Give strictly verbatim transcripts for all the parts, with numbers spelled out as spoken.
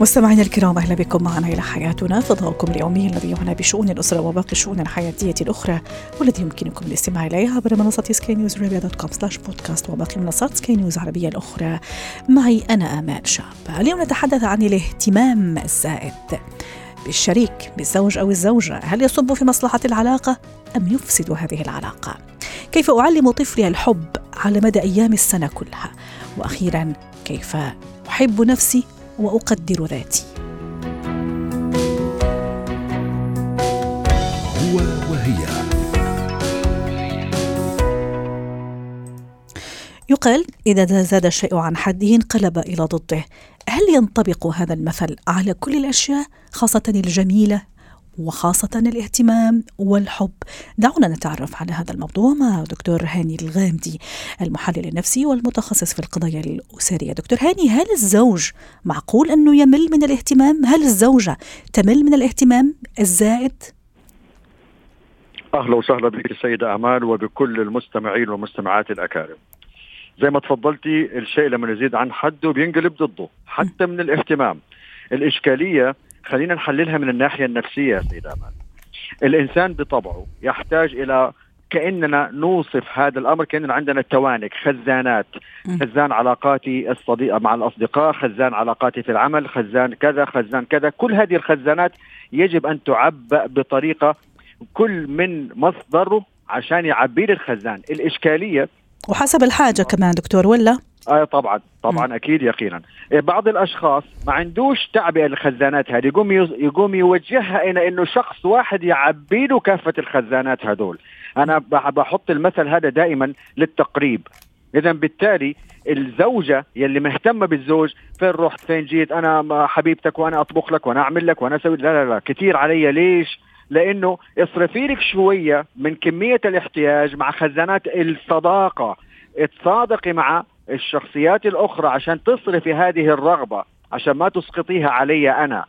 مستمعينا الكرام، أهلا بكم معنا إلى حياتنا، فضاؤكم اليومي الذي يعنى بشؤون الأسرة وباقي الشؤون الحياتية الأخرى، والتي يمكنكم الاستماع إليها عبر منصة سكاي نيوز ارابيا دوت كوم سلاش بودكاست وباقي منصات سكاي نيوز العربية الأخرى. معي أنا أمان شاب. اليوم نتحدث عن الاهتمام الزائد بالشريك، بالزوج أو الزوجة. هل يصب في مصلحة العلاقة أم يفسد هذه العلاقة؟ كيف أعلم طفلي الحب على مدى أيام السنة كلها؟ وأخيرا، كيف أحب نفسي وأقدر ذاتي؟ هو وهي. يقال إذا زاد الشيء عن حده انقلب إلى ضده. هل ينطبق هذا المثل على كل الأشياء، خاصة الجميلة وخاصة الاهتمام والحب؟ دعونا نتعرف على هذا الموضوع مع دكتور هاني الغامدي، المحلل النفسي والمتخصص في القضايا الأسرية. دكتور هاني، هل الزوج معقول أنه يمل من الاهتمام؟ هل الزوجة تمل من الاهتمام الزائد؟ أهلا وسهلا بك السيدة أمان وبكل المستمعين والمستمعات الأكارم. زي ما تفضلتي، الشيء لما يزيد عن حده بينقلب ضده، حتى من الاهتمام. الإشكالية خلينا نحللها من الناحية النفسية سيدة أمان. الإنسان بطبعه يحتاج إلى، كأننا نوصف هذا الأمر كأننا عندنا توانك، خزانات. خزان علاقاتي الصديقة مع الأصدقاء، خزان علاقاتي في العمل، خزان كذا خزان كذا. كل هذه الخزانات يجب أن تعبأ بطريقة، كل من مصدره عشان يعبي الخزان. الإشكالية وحسب الحاجة كمان دكتور، ولا؟ آه طبعا طبعا م. أكيد يقينا. بعض الأشخاص ما عندوش تعبئة الخزانات هذه، يقوم يقوم يوجهها إلى إنه شخص واحد يعبيله كافة الخزانات هذول. أنا بحط المثل هذا دائما للتقريب. إذا بالتالي الزوجة يلي مهتمة بالزوج، فين رحت فين جيت، أنا حبيبتك وأنا أطبخ لك وأنا أعمل لك وأنا أسوي، لا لا لا كتير علي. ليش؟ لأنه اصرفي لك شوية من كمية الاحتياج مع خزانات الصداقة. اتصادقي مع الشخصيات الأخرى عشان تصرفي هذه الرغبة، عشان ما تسقطيها علي أنا.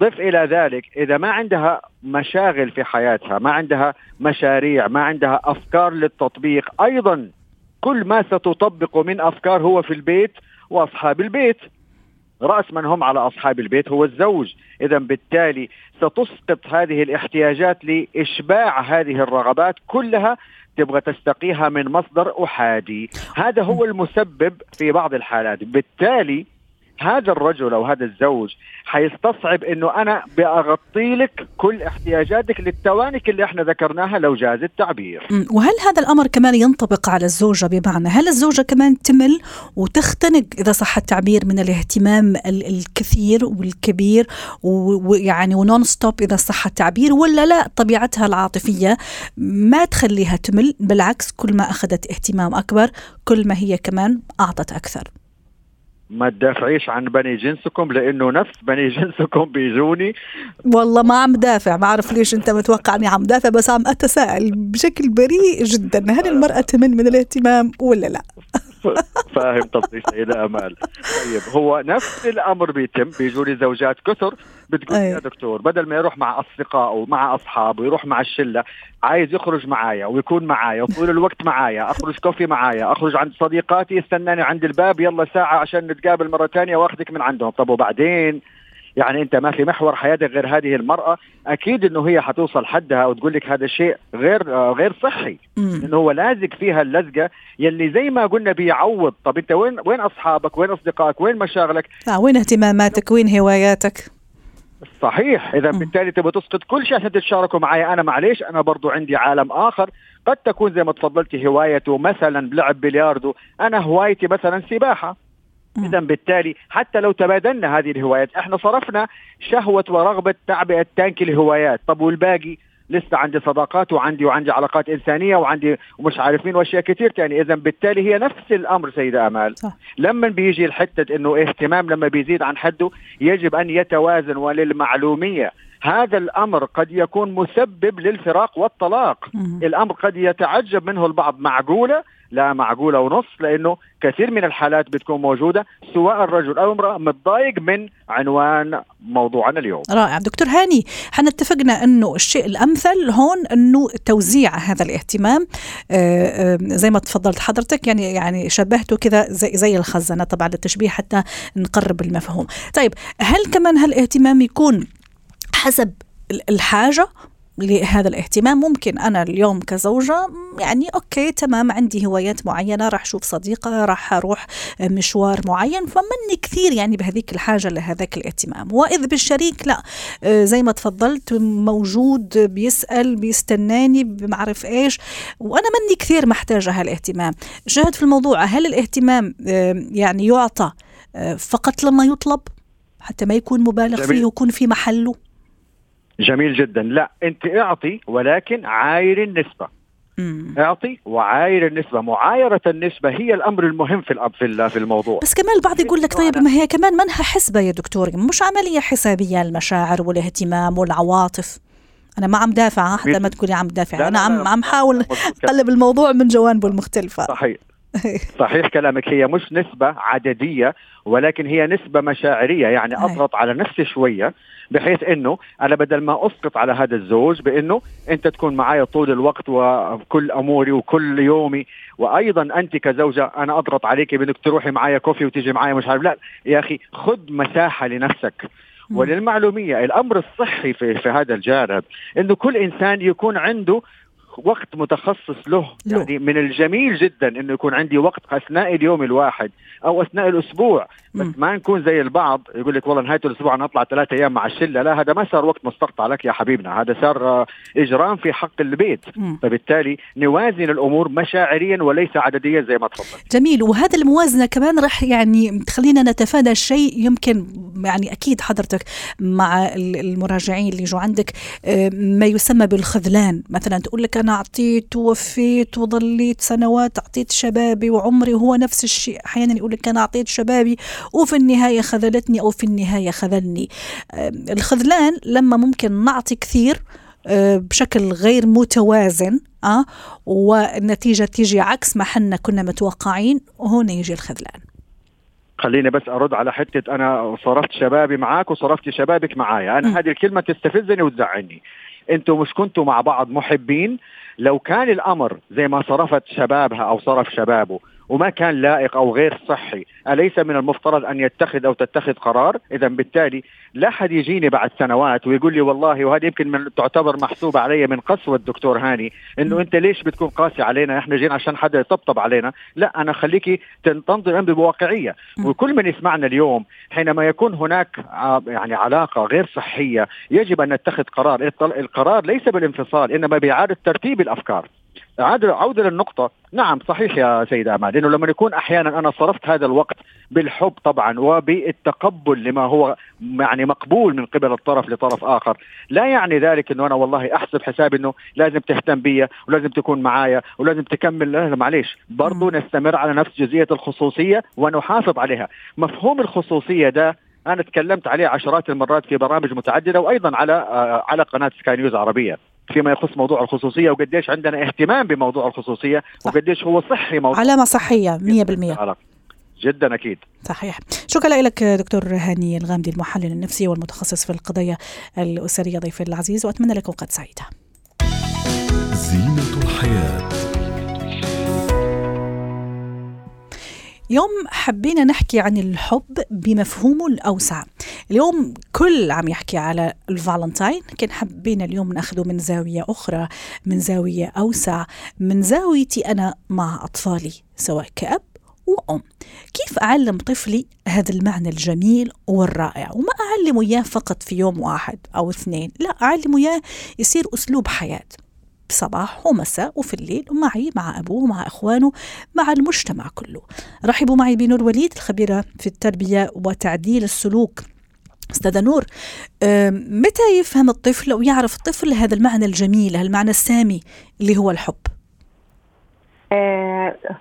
ضف إلى ذلك، إذا ما عندها مشاغل في حياتها، ما عندها مشاريع، ما عندها أفكار للتطبيق، أيضا كل ما ستطبق من أفكار هو في البيت وأصحاب البيت. رأس من هم على أصحاب البيت هو الزوج. إذا بالتالي ستسقط هذه الاحتياجات لإشباع هذه الرغبات كلها، تبغى تستقيها من مصدر أحادي. هذا هو المسبب في بعض الحالات. بالتالي هذا الرجل أو هذا الزوج حيستصعب أنه أنا بأغطي لك كل احتياجاتك للتوانك اللي احنا ذكرناها لو جاز التعبير. وهل هذا الأمر كمان ينطبق على الزوجة؟ بمعنى هل الزوجة كمان تمل وتختنق، إذا صح التعبير، من الاهتمام الكثير والكبير، ويعني ونون ستوب إذا صح التعبير، ولا لا طبيعتها العاطفية ما تخليها تمل، بالعكس كل ما أخذت اهتمام أكبر كل ما هي كمان أعطت أكثر؟ ما تدافعيش عن بني جنسكم، لأنه نفس بني جنسكم بيجوني. والله ما عم دافع، ما أعرف ليش أنت متوقعني عم دافع، بس عم أتساءل بشكل بريء جدا، هل المرأة تمل من الاهتمام ولا لا؟ فاهم تفضيل سيدة أمال. طيب هو نفس الأمر بيتم، بيجوني زوجات كثر بتقول يا دكتور بدل ما يروح مع أصدقائه ومع أصحابه ويروح مع الشلة، عايز يخرج معايا ويكون معايا وطول الوقت معايا، أخرج كوفي معايا، أخرج عند صديقاتي يستناني عند الباب، يلا ساعة عشان نتقابل مرة تانية وأخذك من عندهم. طب وبعدين؟ يعني أنت ما في محور حياتك غير هذه المرأة. أكيد أنه هي حتوصل حدها وتقول لك هذا الشيء غير آه غير صحي، أنه هو لازق فيها اللزقة يلي زي ما قلنا بيعوض. طب أنت وين وين أصحابك، وين أصدقائك، وين مشاغلك، آه وين اهتماماتك، وين هواياتك؟ صحيح. إذا بالتالي تبغى تسقط كل شيء عشان تتشاركوا معي أنا، معليش أنا برضو عندي عالم آخر. قد تكون زي ما تفضلتي هوايته مثلا لعب بلياردو، أنا هوايتي مثلا سباحة. إذا بالتالي حتى لو تبادلنا هذه الهوايات، احنا صرفنا شهوة ورغبة تعبئة تانك الهوايات. طب والباقي؟ لسه عندي صداقات وعندي وعندي علاقات إنسانية وعندي ومش عارفين وأشياء كتير تاني. إذا بالتالي هي نفس الأمر سيدة أمال. صح. لما بيجي الحتة إنه اهتمام لما بيزيد عن حده يجب أن يتوازن. وللمعلومية هذا الأمر قد يكون مسبب للفراق والطلاق. م- الأمر قد يتعجب منه البعض، معقولة لا معقولة ونص، لأنه كثير من الحالات بتكون موجودة سواء الرجل أو امرأة متضايق من عنوان موضوعنا اليوم. رائع دكتور هاني، احنا اتفقنا أنه الشيء الأمثل هون أنه توزيع هذا الاهتمام آآ آآ زي ما تفضلت حضرتك، يعني يعني شبهته كذا زي, زي الخزانة طبعا للتشبيه حتى نقرب المفهوم. طيب هل كمان هالاهتمام يكون حسب الحاجة لهذا الاهتمام؟ ممكن أنا اليوم كزوجة يعني أوكي تمام عندي هوايات معينة، راح أشوف صديقة، راح أروح مشوار معين، فمني كثير يعني بهذيك الحاجة لهذاك الاهتمام. وإذ بالشريك لا، زي ما تفضلت موجود بيسأل بيستناني بمعرف إيش، وأنا مني كثير محتاجة هالاهتمام. جاهد في الموضوع، هل الاهتمام يعني يعطى فقط لما يطلب حتى ما يكون مبالغ فيه ويكون في محله؟ جميل جدا. لا، انت اعطي ولكن عاير النسبة. مم. اعطي وعاير النسبة. معايرة النسبة هي الامر المهم في الاب في الموضوع. بس كمان البعض يقول لك طيب ما هي كمان منها حسبة يا دكتور، مش عملية حسابية المشاعر والاهتمام والعواطف. انا ما عم دافع حتى ما تقولي عم دافع، انا عم عم حاول اقلب الموضوع من جوانبه المختلفة. صحيح صحيح كلامك. هي مش نسبة عددية ولكن هي نسبة مشاعرية، يعني أضغط على نفسي شوية بحيث أنه أنا بدل ما أسقط على هذا الزوج بأنه أنت تكون معايا طول الوقت وكل أموري وكل يومي، وأيضا أنت كزوجة أنا أضغط عليك بأنك تروحي معايا كوفي وتيجي معايا مش عارف. لا يا أخي، خد مساحة لنفسك. وللمعلومية الأمر الصحي في, في هذا الجانب أنه كل إنسان يكون عنده وقت متخصص له. يعني من الجميل جدا انه يكون عندي وقت اثناء اليوم الواحد او اثناء الاسبوع، بس ما نكون زي البعض يقول لك والله نهايه الاسبوع انا اطلع ثلاثة ايام مع الشله. لا، هذا ما صار وقت مستقطع لك يا حبيبنا، هذا صار اجرام في حق البيت. مم. فبالتالي نوازن الامور مشاعريا وليس عدديا زي ما تفضلت. جميل. وهذا الموازنه كمان راح يعني تخلينا نتفادى الشيء يمكن، يعني اكيد حضرتك مع المراجعين اللي جو عندك ما يسمى بالخذلان. مثلا تقول لك أنا أعطيت ووفيت وظليت سنوات أعطيت شبابي وعمري، وهو نفس الشيء أحيانا يقولك أنا أعطيت شبابي وفي النهاية خذلتني أو في النهاية خذلني. الخذلان لما ممكن نعطي كثير بشكل غير متوازن أه والنتيجة تيجي عكس ما حنا كنا متوقعين، وهنا يجي الخذلان. خليني بس أرد على حتة أنا صرفت شبابي معاك وصرفت شبابك معايا. أنا هذه الكلمة تستفزني وتزعلني. انتوا مش كنتوا مع بعض محبين؟ لو كان الأمر زي ما صرفت شبابها أو صرف شبابه وما كان لائق أو غير صحي، أليس من المفترض أن يتخذ أو تتخذ قرار؟ إذا بالتالي لا حد يجيني بعد سنوات ويقول لي والله، وهذا يمكن من تعتبر محسوبة علي من قسوة الدكتور هاني، إنه أنت ليش بتكون قاسي علينا، إحنا جينا عشان حدا يطبطب علينا. لا، أنا خليكي تنتظر الأمر بواقعية. وكل من يسمعنا اليوم حينما يكون هناك يعني علاقة غير صحية يجب أن نتخذ قرار. القرار ليس بالانفصال إنما بإعادة ترتيب الأفكار. عودة للنقطة. نعم صحيح يا سيدة أمال، إنه لما يكون أحيانا أنا صرفت هذا الوقت بالحب طبعا وبالتقبل لما هو يعني مقبول من قبل الطرف لطرف آخر، لا يعني ذلك إنه أنا والله أحسب حساب إنه لازم تهتم بيا ولازم تكون معايا ولازم تكمل. معليش، برضو نستمر على نفس جزئية الخصوصية ونحافظ عليها. مفهوم الخصوصية ده أنا تكلمت عليه عشرات المرات في برامج متعددة، وأيضا على على قناة سكاي نيوز عربية فيما يخص موضوع الخصوصية وقديش عندنا اهتمام بموضوع الخصوصية وقديش هو صحي. موضوع علامة صحية مية بالمية جدا أكيد صحيح. شكرا لك دكتور هاني الغامدي، المحلل النفسي والمتخصص في القضايا الأسرية، ضيفي العزيز، وأتمنى لك أوقات سعيدة. زينة الحياة. اليوم حبينا نحكي عن الحب بمفهومه الأوسع. اليوم كل عم يحكي على الفالنتاين، كان حبينا اليوم ناخده من زاوية أخرى، من زاوية أوسع، من زاويتي أنا مع أطفالي سواء كأب وأم. كيف أعلم طفلي هذا المعنى الجميل والرائع؟ وما أعلمه إياه فقط في يوم واحد أو اثنين، لا، أعلمه إياه يصير أسلوب حياة، بصباح ومساء وفي الليل، ومعي مع أبوه ومع أخوانه مع المجتمع كله. رحبوا معي بنور وليد الخبيرة في التربية وتعديل السلوك. أستاذة نور، متى يفهم الطفل ويعرف الطفل هذا المعنى الجميل، هالمعنى السامي اللي هو الحب؟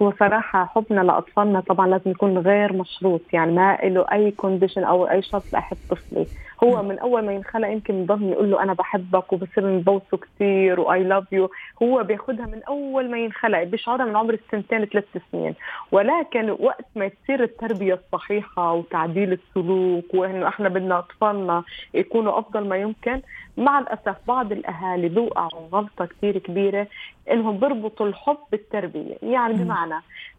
هو صراحة حبنا لأطفالنا طبعا لازم يكون غير مشروط، يعني ما له أي كونديشن أو أي شرط لأحب طفلي. هو من أول ما ينخلق يمكن نضل يقول له أنا بحبك وبصير نبوسه كثير وآي لاف يو، هو بياخدها من أول ما ينخلق، بيشعرها من عمر السنتين ثلاث سنين. ولكن وقت ما تصير التربية الصحيحة وتعديل السلوك وإنه إحنا بدنا أطفالنا يكونوا أفضل ما يمكن، مع الأسف بعض الأهالي بوقعوا غلطة كثير كبيرة إنهم بربطوا الحب بالتربية. يعني بمعنى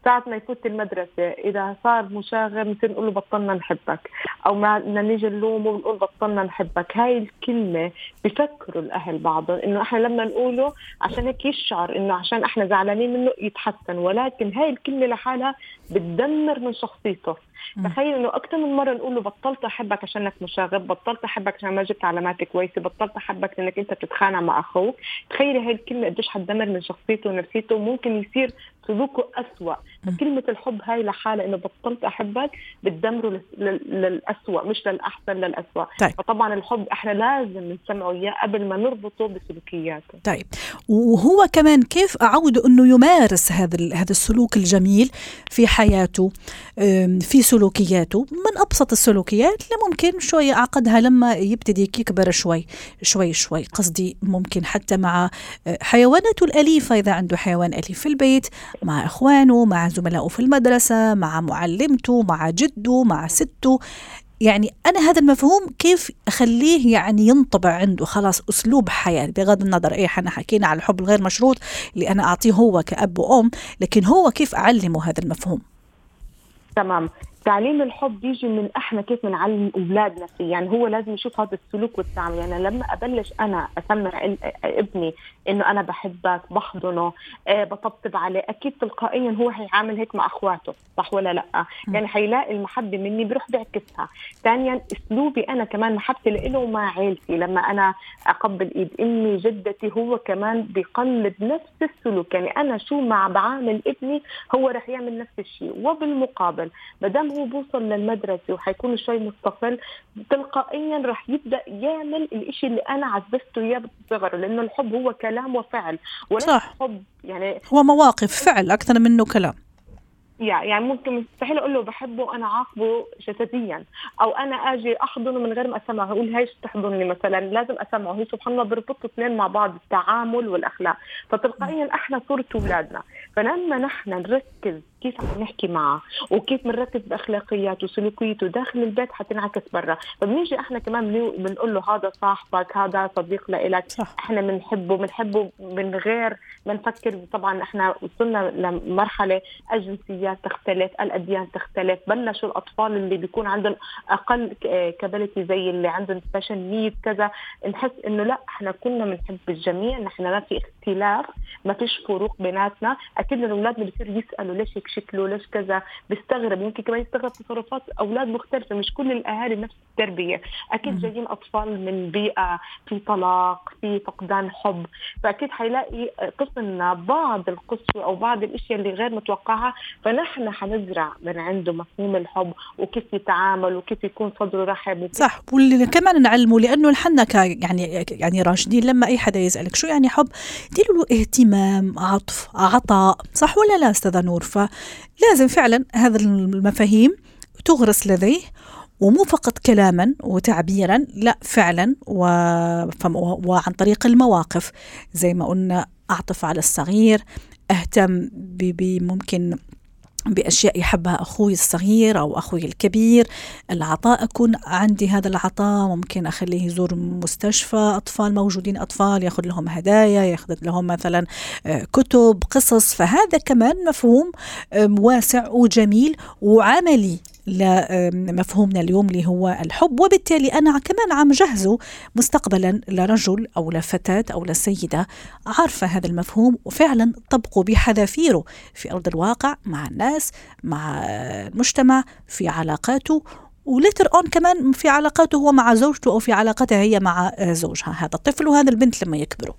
ساعة ما يفوت المدرسة إذا صار مشاغب مثل نقول له بطلنا نحبك، أو ما نيجي نلومه ونقول بطلنا نحبك. هاي الكلمة بفكروا الأهل بعضهم إنه إحنا لما نقوله عشان هيك يشعر إنه عشان إحنا زعلانين منه يتحسن، ولكن هاي الكلمة لحالها بتدمر من شخصيته. تخيل إنه أكثر من مرة نقول له بطلت أحبك عشانك مشاغب، بطلت أحبك عشان ما جبت علامات كويسة، بطلت أحبك لأنك أنت بتتخانق مع أخوك. تخيل هاي الكلمة قديش حتدمر من شخصيته ونفسيته، ممكن يصير سلوكه أسوأ. كلمة الحب هاي لحالة إنه بطلت أحبك بتدمره للأسوأ مش للأحسن، للأسوأ. طيب. فطبعا الحب إحنا لازم نسمعه إياه قبل ما نربطه بسلوكياته. طيب وهو كمان كيف أعوده إنه يمارس هذا هذا السلوك الجميل في حياته، في سلوكياته؟ من أبسط السلوكيات اللي ممكن شوي أعقدها لما يبتدي يكبر شوي شوي شوي، قصدي ممكن حتى مع حيواناته الأليفة إذا عنده حيوان أليف في البيت، مع إخوانه، مع زملائه في المدرسة، مع معلمته، مع جده، مع سته. يعني أنا هذا المفهوم كيف أخليه يعني ينطبع عنده خلاص أسلوب حياة، بغض النظر إيه إحنا حكينا على الحب الغير مشروط اللي أنا أعطيه هو كأب وأم، لكن هو كيف أعلمه هذا المفهوم؟ تمام. تعليم الحب بيجي من احنا كيف بنعلم اولادنا فيه، يعني هو لازم يشوف هذا السلوك والتعامل. يعني لما ابلش انا اسمع ابني انه انا بحبك، بحضنه، أه بطبطب عليه، اكيد تلقائيا هو هيعامل هيك مع اخواته، صح ولا لا؟ يعني هيلاقي المحبه مني بيروح بيعكسها. ثانيا اسلوبي انا كمان، محبتي له مع عائلتي، لما انا اقبل ايد امي جدتي هو كمان بيقلد نفس السلوك. يعني انا شو ما بعامل ابني هو رح يعمل نفس الشيء. وبالمقابل ما دام هو بوصل للمدرسة وحيكون شوي مستقل، تلقائيا رح يبدأ يعمل الاشي اللي أنا عززته إياه بصغره، لأنه الحب هو كلام وفعل. صح. الحب يعني هو مواقف فعل أكثر منه كلام. يعني ممكن مستحيل أقول له بحبه أنا عاقبه جسديا، أو أنا أجي أحضنه من غير ما أسمعه، أقول هايش تحضنني مثلا، لازم أسمعه. هو سبحان الله بربطوا اثنين مع بعض، التعامل والأخلاق. فتلقائيا إحنا صورة أولادنا، فلما نحن نركز كيف عم نحكي معه وكيف بنرتب اخلاقياته وسلوكياته داخل البيت حتنعكس برا. فبنيجي احنا كمان بنقول له هذا صاحبك، هذا صديق لك، احنا بنحبه بنحبه من غير ما نفكر. طبعا احنا وصلنا لمرحله الجنسيات تختلف، الاديان تختلف، بلشوا الاطفال اللي بيكون عندهم اقل كابيلتي زي اللي عندهم سبيشال نيد كذا، نحس انه لا احنا كنا بنحب الجميع، نحن ما في اختلاف، ما فيش فروق بيناتنا. اكيد الاولاد بيصير يسالوا ليش شكله، ليش كذا، بيستغرب. ممكن كمان يستغرب تصرفات أولاد مختلفة، مش كل الأهالي نفس التربية. أكيد جايين أطفال من بيئة في طلاق، في فقدان حب، فأكيد حيلاقي طفلنا بعض القسوة أو بعض الأشياء اللي غير متوقعها. فنحن حنزرع من عنده مفهوم الحب وكيف يتعامل وكيف يكون صدره رحب. صح. واللي كمان نعلمه، لأنه الحنك يعني يعني راشدين لما أي حدا يسألك شو يعني حب تديله له اهتمام، عطف، عطاء، صح ولا لا أستاذة نور؟ ف لازم فعلا هذا المفاهيم تغرس لديه، ومو فقط كلاما وتعبيرا، لا فعلا، وعن طريق المواقف زي ما قلنا، أعطف على الصغير، أهتم بممكن بأشياء يحبها أخوي الصغير أو أخوي الكبير، العطاء، أكون عندي هذا العطاء. ممكن أخليه يزور مستشفى أطفال، موجودين أطفال، يأخذ لهم هدايا، يأخذ لهم مثلا كتب، قصص. فهذا كمان مفهوم واسع وجميل وعملي لمفهومنا اليوم اللي هو الحب. وبالتالي أنا كمان عم جهزه مستقبلا لرجل أو لفتاة أو لسيدة عارفة هذا المفهوم وفعلا طبقوا بحذافيره في أرض الواقع، مع الناس، مع المجتمع، في علاقاته، وليتر أون كمان في علاقاته هو مع زوجته أو في علاقتها هي مع زوجها. هذا الطفل وهذا البنت لما يكبروا.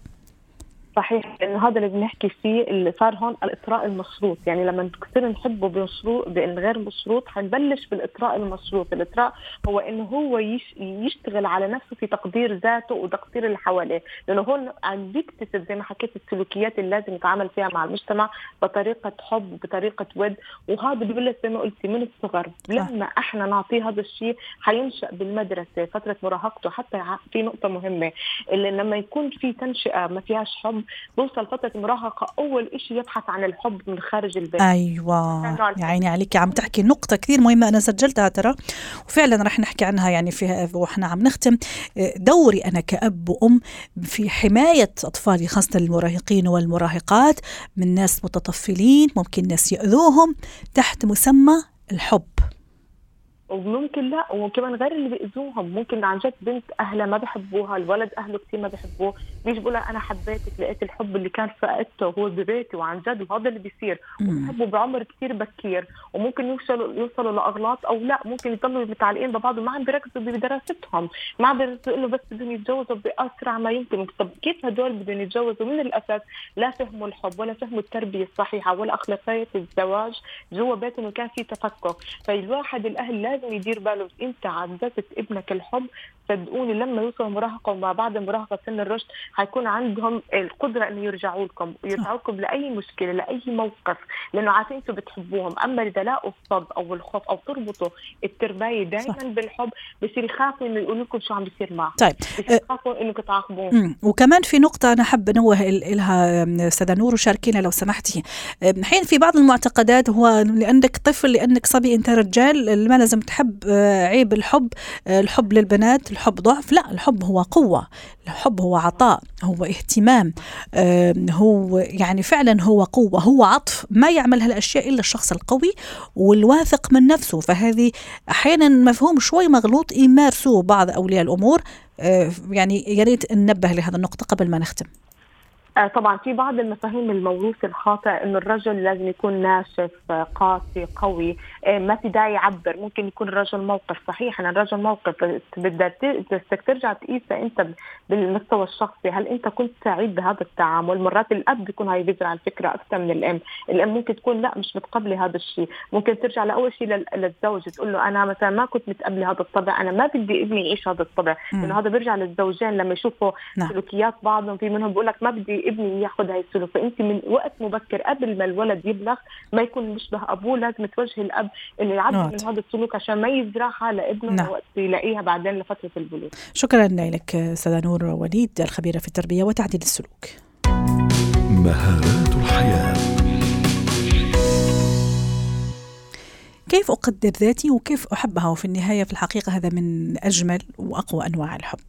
صحيح، لأن هذا اللي بنحكي فيه اللي صار هون الإطراء المشروط. يعني لما كثير نحبه بمشروط غير مشروط، هنبلش بالإطراء المشروط. الإطراء هو إنه هو يش يشتغل على نفسه في تقدير ذاته وتقدير اللي حواليه، لأنه هون عم بيكتسب زي ما حكيت السلوكيات اللي لازم يتعامل فيها مع المجتمع بطريقة حب وبطريقة ود، وهذا بيبلش زي ما قلتي من الصغر. لما إحنا نعطيه هذا الشيء حينشأ بالمدرسة فترة مراهقته. حتى في نقطة مهمة اللي لما يكون في تنشئة ما فيهاش حب، بوصل فترة المراهقة أول إشي يبحث عن الحب من خارج البيت. أيوة يعني عليك عم تحكي نقطة كثير مهمة، أنا سجلتها ترى وفعلا رح نحكي عنها يعني فيها وإحنا عم نختم. دوري أنا كأب وأم في حماية أطفالي خاصة المراهقين والمراهقات من ناس متطفلين ممكن ناس يأذوهم تحت مسمى الحب، وممكن لا وكمان غير اللي بيأذوهم. ممكن عن جد بنت أهلها ما بحبوها، الولد أهله كتير ما بحبوه، بيجي بقولها أنا حبيتك، لقيت الحب اللي كان فقدته هو ببيتي، وعن جد وهذا اللي بيصير. وبحبوا بعمر كتير بكير، وممكن يوصلوا يوصلوا لأغلاط أو لا، ممكن يضلوا متعلقين ببعض وما عم بيركزوا بدراستهم، ما عم بيركزوا إنه بس بدهم يتجوزوا بأسرع ما يمكن. طب كيف هدول بدهم يتجوزوا من الأساس؟ لا فهموا الحب ولا فهموا التربية الصحيحة ولا أخلاقيات الزواج جوا بيتهم، وكان في تفكك. فالواحد الأهل لا لازم يدير باله انت عززت ابنك الحب، صدقوني لما يوصل مراهقه وما بعد مراهقه سن الرشد هيكون عندهم القدره انه يرجعوا لكم ويرجعوا لكم لاي مشكله لاي موقف، لانه عارفين انتم بتحبوهم. اما اذا لقوا الصد او الخوف او تربطوا التربيه دائما بالحب بصير يخافوا انه يقولوا لكم شو عم بيصير معهم. طيب يخافوا انه تعاقبوهم. وكمان في نقطه انا حابه انوه لها استاذه نور، وشاركينا لو سمحتي. حين في بعض المعتقدات هو لانك طفل لانك صبي انت رجال ما لازم تحب، عيب الحب، الحب للبنات الحب ضعف. لا، الحب هو قوة، الحب هو عطاء، هو اهتمام، هو يعني فعلا هو قوة، هو عطف. ما يعمل هالأشياء إلا الشخص القوي والواثق من نفسه. فهذه أحيانا مفهوم شوي مغلوط يمارسوه بعض أولياء الأمور، يعني يريد ننبه لهذا النقطة قبل ما نختم. طبعا في بعض المفاهيم الموروثة الخاطئة انه الرجل لازم يكون ناشف قاسي قوي، ما في داعي يعبر. ممكن يكون الرجل موقف صحيح، انا الرجل موقف بدك ترجع تقيسه انت بالمستوى الشخصي، هل انت كنت سعيد بهذا التعامل؟ مرات الاب بيكون هاي بيزرع الفكره اكثر من الام. الام ممكن تكون لا مش متقبله هذا الشيء، ممكن ترجع لاول شيء للزوج تقول له انا مثلا ما كنت متقبله هذا الطبع، انا ما بدي ابني يعيش هذا الطبع. لانه هذا بيرجع للزوجين لما يشوفوا سلوكيات بعضهم، في منهم بيقول لك ما بدي ابني ياخذ هاي السلوك. فانت من وقت مبكر قبل ما الولد يبلغ ما يكون مشبه ابوه لازم توجه الاب انه يعبر من هذا السلوك عشان ما يزرعها لابنه وقت يلاقيها بعدين لفتره البلوغ. شكرا لك استاذه نور وليد الخبيره في التربيه وتعديل السلوك. مهارات الحياه، كيف أقدر ذاتي وكيف أحبها، وفي النهاية في الحقيقة هذا من أجمل وأقوى أنواع الحب.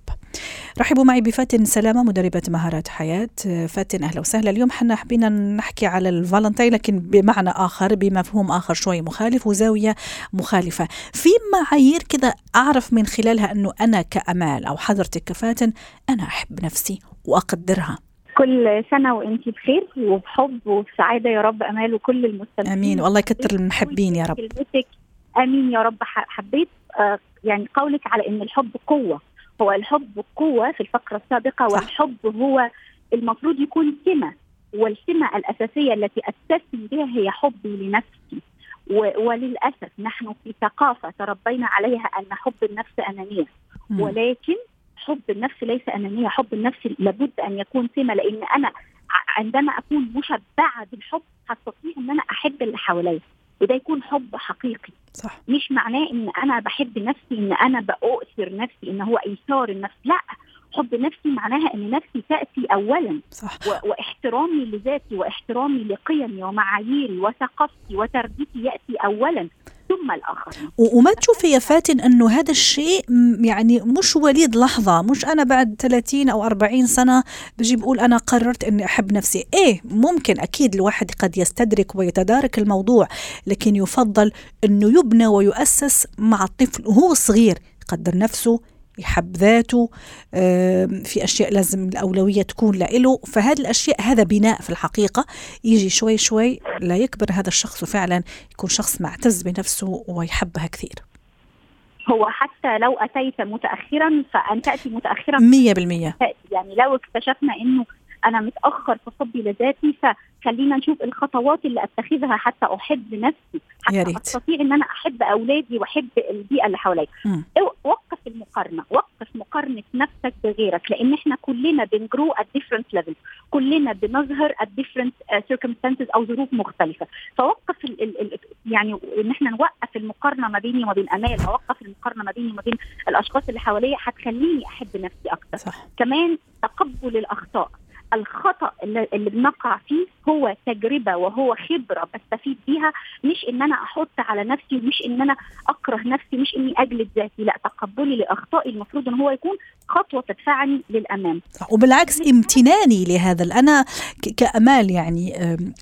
رحبوا معي بفاتن سلامة مدربة مهارات حياة. فاتن أهلا وسهلا. اليوم حنا حبينا نحكي على الفالنتين لكن بمعنى آخر، بمفهوم آخر شوي مخالف وزاوية مخالفة، في معايير كذا أعرف من خلالها أنه أنا كأمال أو حضرتك كفاتن أنا أحب نفسي وأقدرها. كل سنة وانتي بخير وبحب وبسعادة يا رب. أمال وكل المستمعين أمين، والله يكتر المحبين يا رب. كلمتك أمين يا رب. حبيت آه يعني قولك على أن الحب قوة، هو الحب قوة في الفقرة السابقة. والحب هو المفروض يكون سمة، والسمة الأساسية التي أسسني بها هي حبي لنفسي. وللأسف نحن في ثقافة تربينا عليها أن حب النفس أنانية، ولكن حب النفس ليس أنانية. حب النفس لابد أن يكون سمة، لأن أنا عندما أكون مشبعة بالحب هستطيع أن أنا أحب اللي حواليا، وده يكون حب حقيقي. صح. مش معناه أن أنا بحب نفسي أن أنا بأؤثر نفسي أنه هو إيثار النفس، لا. حب نفسي معناها أن نفسي تأتي أولا. صح. و- واحترامي لذاتي واحترامي لقيمي ومعاييري وثقافتي وتربيتي يأتي أولا ثم الآخر. وما تشوفي يا فاتن أنه هذا الشيء يعني مش وليد لحظة، مش أنا بعد ثلاثين أو أربعين سنة بجي بقول أنا قررت أني أحب نفسي. إيه ممكن أكيد الواحد قد يستدرك ويتدارك الموضوع، لكن يفضل أنه يبنى ويؤسس مع الطفل وهو صغير، يقدر نفسه، يحب ذاته، في أشياء لازم الأولوية تكون لإله. فهذه الأشياء هذا بناء في الحقيقة يجي شوي شوي لا يكبر هذا الشخص وفعلا يكون شخص معتز بنفسه ويحبها كثير. هو حتى لو أتيت متأخرا فأن تأتي متأخرا مية بالمية. يعني لو اكتشفنا أنه أنا متأخر في صبي لذاتي، فخلينا نشوف الخطوات اللي أتخذها حتى أحب نفسي، حتى أستطيع أن أنا أحب أولادي وأحب البيئة اللي حواليك. وقف المقارنة، وقف مقارنة نفسك بغيرك، لأن إحنا كلنا بنجرو at different levels، كلنا بنظهر at different circumstances أو ظروف مختلفة. فوقف ال ال يعني إن إحنا نوقف المقارنة ما بيني وما بين أمال، نوقف المقارنة ما بيني وما بين الأشخاص اللي حواليا، هتخليني أحب نفسي أكتر. صح. كمان تقبل الأخطاء، الخطأ اللي, اللي بنقع فيه هو تجربة وهو خبرة بستفيد بيها، مش ان انا احط على نفسي، ومش ان انا اكره نفسي، مش اني اجلد ذاتي، لا تقبلي لأخطائي المفروض ان هو يكون خطوة تدفعني للامام، وبالعكس امتناني لهذا. انا كأمال يعني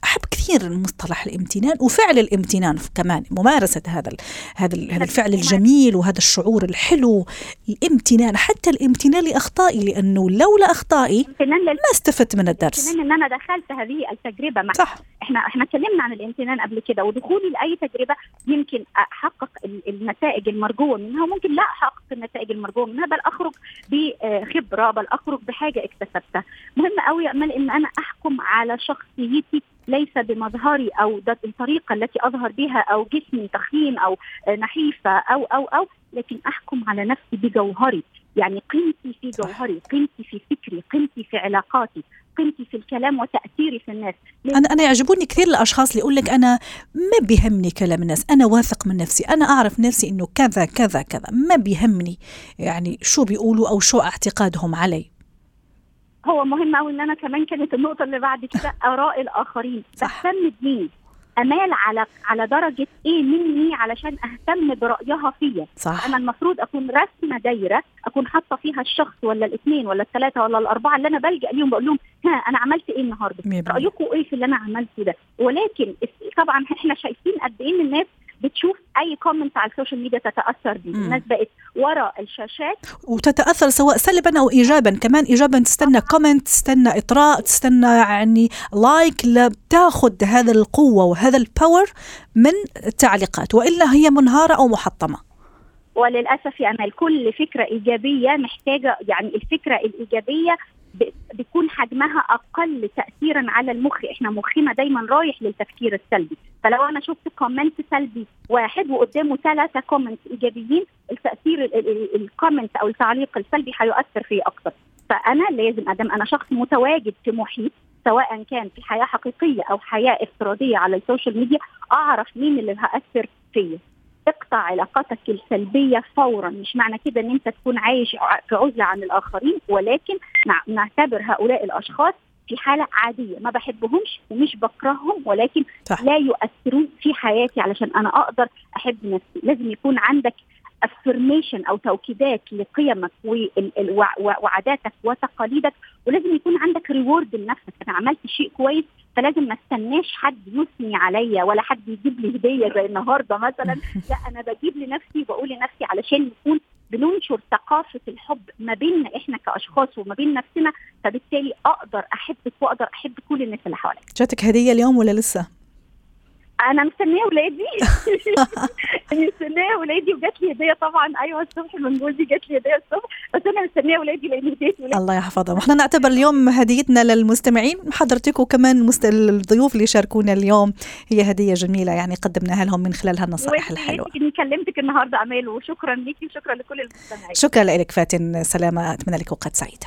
احب كثير مصطلح الامتنان وفعل الامتنان، كمان ممارسة هذا هذا الفعل الجميل وهذا الشعور الحلو، الامتنان، حتى الامتنان لأخطائي، لانه لولا أخطائي ما است من الدرس، ان انا دخلت هذه التجربه مع صح. احنا احنا اتكلمنا عن الامتنان قبل كده، ودخولي لاي تجربه يمكن احقق النتائج المرجوه منها، ممكن لا احقق النتائج المرجوه منها، بل اخرج بخبره، بل اخرج بحاجه اكتسبتها. مهم قوي يا امل ان انا احكم على شخصيتي ليس بمظهري او ده الطريقه التي اظهر بها، او جسمي تخين او نحيفه او او او لكن احكم على نفسي بجوهري، يعني قيمتي في جوهري، قيمتي في فكري، قيمتي في علاقاتي، قيمتي في الكلام وتأثيري في الناس. أنا أنا يعجبوني كثير الأشخاص اللي يقول لك أنا ما بيهمني كلام الناس، أنا واثق من نفسي، أنا أعرف نفسي إنه كذا كذا كذا، ما بيهمني يعني شو بيقولوا أو شو اعتقادهم علي. هو مهم أوي إن أنا كمان كانت النقطة اللي بعد كده آراء الآخرين، بهتم بمين، أمال على على درجة إيه مني علشان أهتم برأيها فيا. أنا المفروض أكون رسمة دايرة، أكون حاطة فيها الشخص ولا الاثنين ولا الثلاثة ولا الأربعة اللي أنا بلجأ ليهم، بقول لهم ها أنا عملت إيه النهاردة، رأيكم إيه في اللي أنا عملته ده. ولكن طبعا إحنا شايفين قد إيه الناس بتشوف أي كومنت على السوشيال ميديا تتأثر بيه، الناس بقت وراء الشاشات وتتأثر سواء سلبا أو إيجابا. كمان إيجابا تستنى كومنت، تستنى إطراء، تستنى يعني لايك، لا بتاخد هذا القوة وهذا الباور من التعليقات، وإلا هي منهارة أو محطمة. وللأسف يا أمال كل فكرة إيجابية محتاجة، يعني الفكرة الإيجابية بيكون حجمها أقل تأثيرا على المخ، إحنا مخنا دايما رايح للتفكير السلبي. فلو أنا شفت كومنت سلبي واحد وقدامه ثلاثة كومنت إيجابيين، التأثير الكومنت أو التعليق السلبي هيؤثر فيه أكثر. فأنا لازم أدام أنا شخص متواجد في محيط، سواء كان في حياة حقيقية أو حياة افتراضية على السوشيال ميديا، أعرف مين اللي هأثر فيه. اقطع علاقاتك السلبية فورا، مش معنى كده ان انت تكون عايش في عزلة عن الاخرين، ولكن نعتبر هؤلاء الاشخاص في حالة عادية، ما بحبهمش ومش بكرههم، ولكن صح. لا يؤثرون في حياتي علشان انا اقدر احب نفسي. لازم يكون عندك affirmation أو توكيدات لقيمك وعاداتك وتقاليدك، ولازم يكون عندك reward لنفسك. أنا عملت شيء كويس، فلازم ما استناش حد يثني عليا ولا حد يجيب لي هدية زي النهاردة مثلا، لا أنا بجيب لنفسي وبقول لنفسي، علشان نكون بننشر ثقافة الحب ما بيننا إحنا كأشخاص وما بين نفسنا، فبالتالي أقدر أحبك وأقدر أحب كل الناس اللي حواليك. جاتك هدية اليوم ولا لسه؟ انا مستنيه ولادي مستنيه ولادي وجات لي هديه طبعا، ايوه الصبح من جوزي جات لي هديه الصبح، بس انا مستنيه ولادي لان هديت ولادي الله يحفظهم. احنا نعتبر اليوم هديتنا للمستمعين حضرتك وكمان مست... الضيوف اللي شاركونا اليوم هي هديه جميله، يعني قدمناها لهم من خلالها النصائح الحلوه. اني كلمتك النهارده امال، وشكرا ليكي وشكرا لكل المستمعين. شكرا لك فاتن سلامه، اتمنى لك اوقات سعيده.